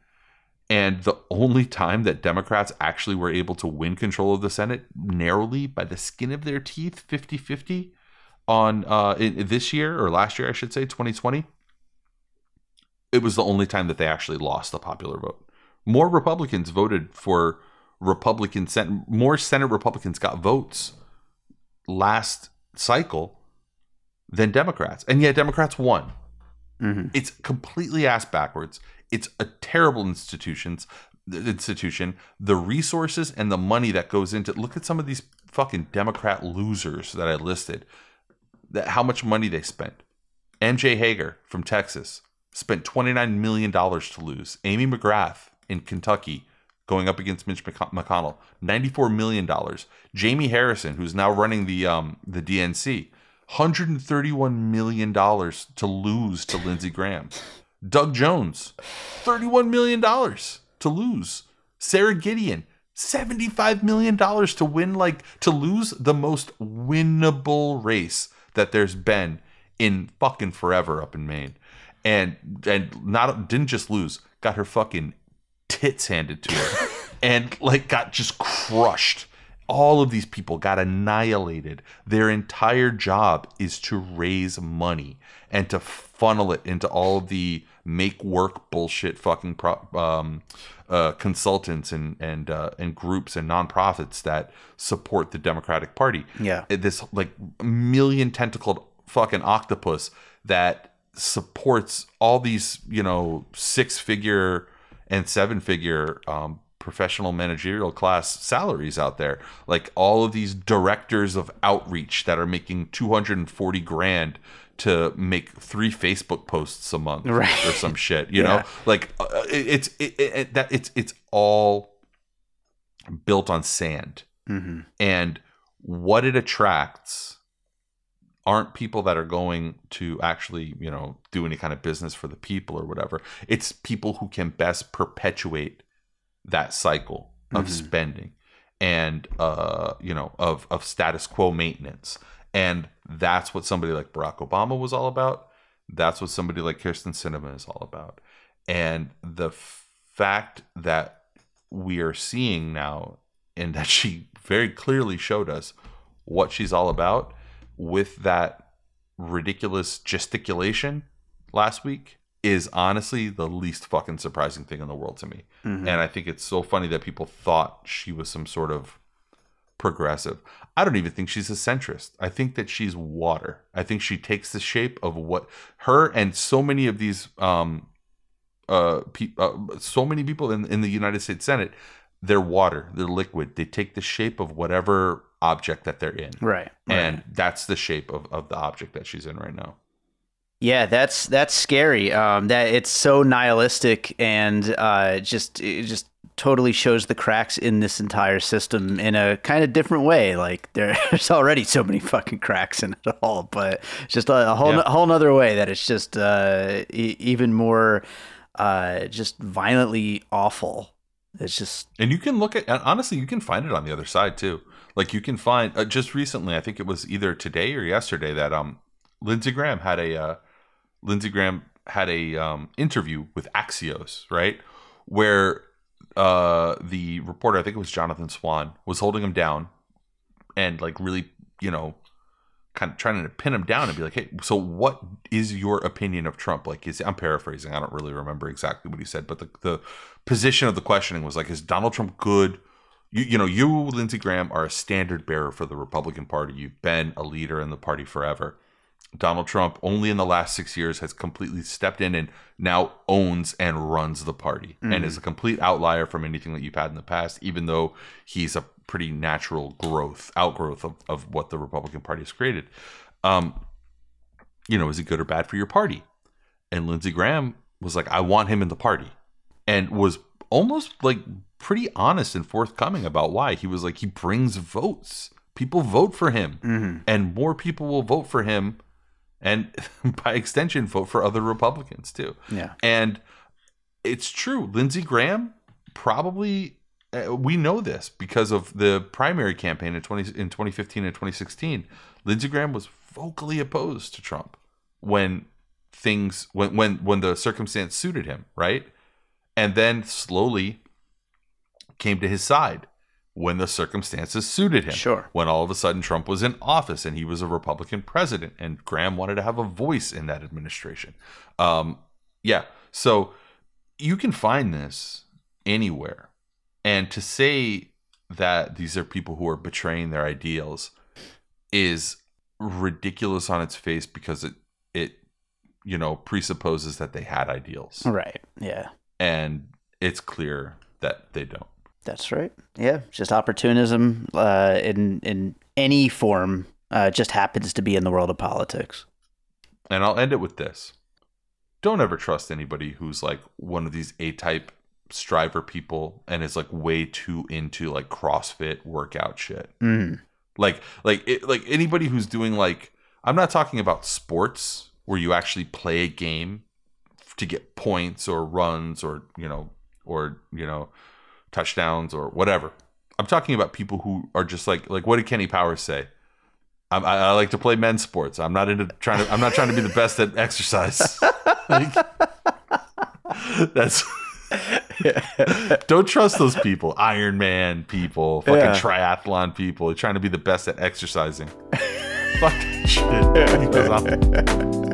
And the only time that Democrats actually were able to win control of the Senate narrowly by the skin of their teeth, 50-50 on this year, or last year, I should say, 2020, it was the only time that they actually lost the popular vote. More Republicans voted for Republican Senate, more Senate Republicans got votes last cycle than Democrats, and yet Democrats won. Mm-hmm. It's completely ass backwards. It's a terrible institution. The resources and the money that goes into, look at some of these fucking Democrat losers that I listed, that how much money they spent. MJ Hager from Texas spent $29 million to lose. Amy McGrath in Kentucky, going up against Mitch McConnell, $94 million. Jamie Harrison, who's now running the DNC, $131 million to lose to Lindsey Graham. Doug Jones, $31 million to lose. Sarah Gideon, $75 million to win, to lose the most winnable race that there's been in fucking forever up in Maine. And didn't just lose, got her fucking tits handed to her and got just crushed. All of these people got annihilated. Their entire job is to raise money and to funnel it into all of the make work bullshit fucking consultants and groups and nonprofits that support the Democratic Party. Yeah, this million tentacled fucking octopus that supports all these 6-figure and 7-figure professional managerial class salaries out there, all of these directors of outreach that are making $240,000 to make 3 Facebook posts a month, right, or some shit. You know, it's all built on sand, mm-hmm, and what it attracts aren't people that are going to actually, do any kind of business for the people or whatever. It's people who can best perpetuate that cycle of, mm-hmm, spending and, of status quo maintenance. And that's what somebody like Barack Obama was all about. That's what somebody like Kyrsten Sinema is all about. And the fact that we are seeing now, and that she very clearly showed us what she's all about, with that ridiculous gesticulation last week, is honestly the least fucking surprising thing in the world to me. Mm-hmm. And I think it's so funny that people thought she was some sort of progressive. I don't even think she's a centrist. I think that she's water. I think she takes the shape of what her and so many of these so many people in the United States Senate, they're water, they're liquid. They take the shape of whatever object that they're in. Right. And that's the shape of the object that she's in right now. Yeah, that's scary. That it's so nihilistic and just totally shows the cracks in this entire system in a kind of different way. Like there's already so many fucking cracks in it all, but it's just a whole nother way that it's just even more just violently awful. It's just, and you can look at, and honestly, you can find it on the other side too. Like you can find just recently, I think it was either today or yesterday that Lindsey Graham had a interview with Axios, right, where the reporter, I think it was Jonathan Swan, was holding him down and like really, you know, kind of trying to pin him down and be like, hey, so what is your opinion of Trump? Like, I'm paraphrasing. I don't really remember exactly what he said, but the position of the questioning was like, is Donald Trump good? You know, Lindsey Graham, are a standard bearer for the Republican Party. You've been a leader in the party forever. Donald Trump only in the last 6 years has completely stepped in and now owns and runs the party and is a complete outlier from anything that you've had in the past, even though he's a pretty natural outgrowth of what the Republican Party has created. You know, is it good or bad for your party? And Lindsey Graham was like, I want him in the party, and was almost like pretty honest and forthcoming about why. He was like, he brings votes. People vote for him and more people will vote for him. And by extension, vote for other Republicans, too. Yeah. And it's true. Lindsey Graham probably, we know this because of the primary campaign in 2015 and 2016. Lindsey Graham was vocally opposed to Trump when the circumstance suited him, right? And then slowly came to his side when the circumstances suited him. Sure. When all of a sudden Trump was in office and he was a Republican president and Graham wanted to have a voice in that administration. So you can find this anywhere. And to say that these are people who are betraying their ideals is ridiculous on its face because it presupposes that they had ideals. Right. Yeah. And it's clear that they don't. That's right. Yeah, just opportunism in any form just happens to be in the world of politics. And I'll end it with this. Don't ever trust anybody who's like one of these A-type striver people and is like way too into like CrossFit workout shit. Like anybody who's doing like, I'm not talking about sports where you actually play a game to get points or runs or touchdowns or whatever. I'm talking about people who are just like what did Kenny Powers say? I like to play men's sports. I'm not trying to be the best at exercise. Like, that's don't trust those people. Ironman people, fucking triathlon people, trying to be the best at exercising. Fucking shit.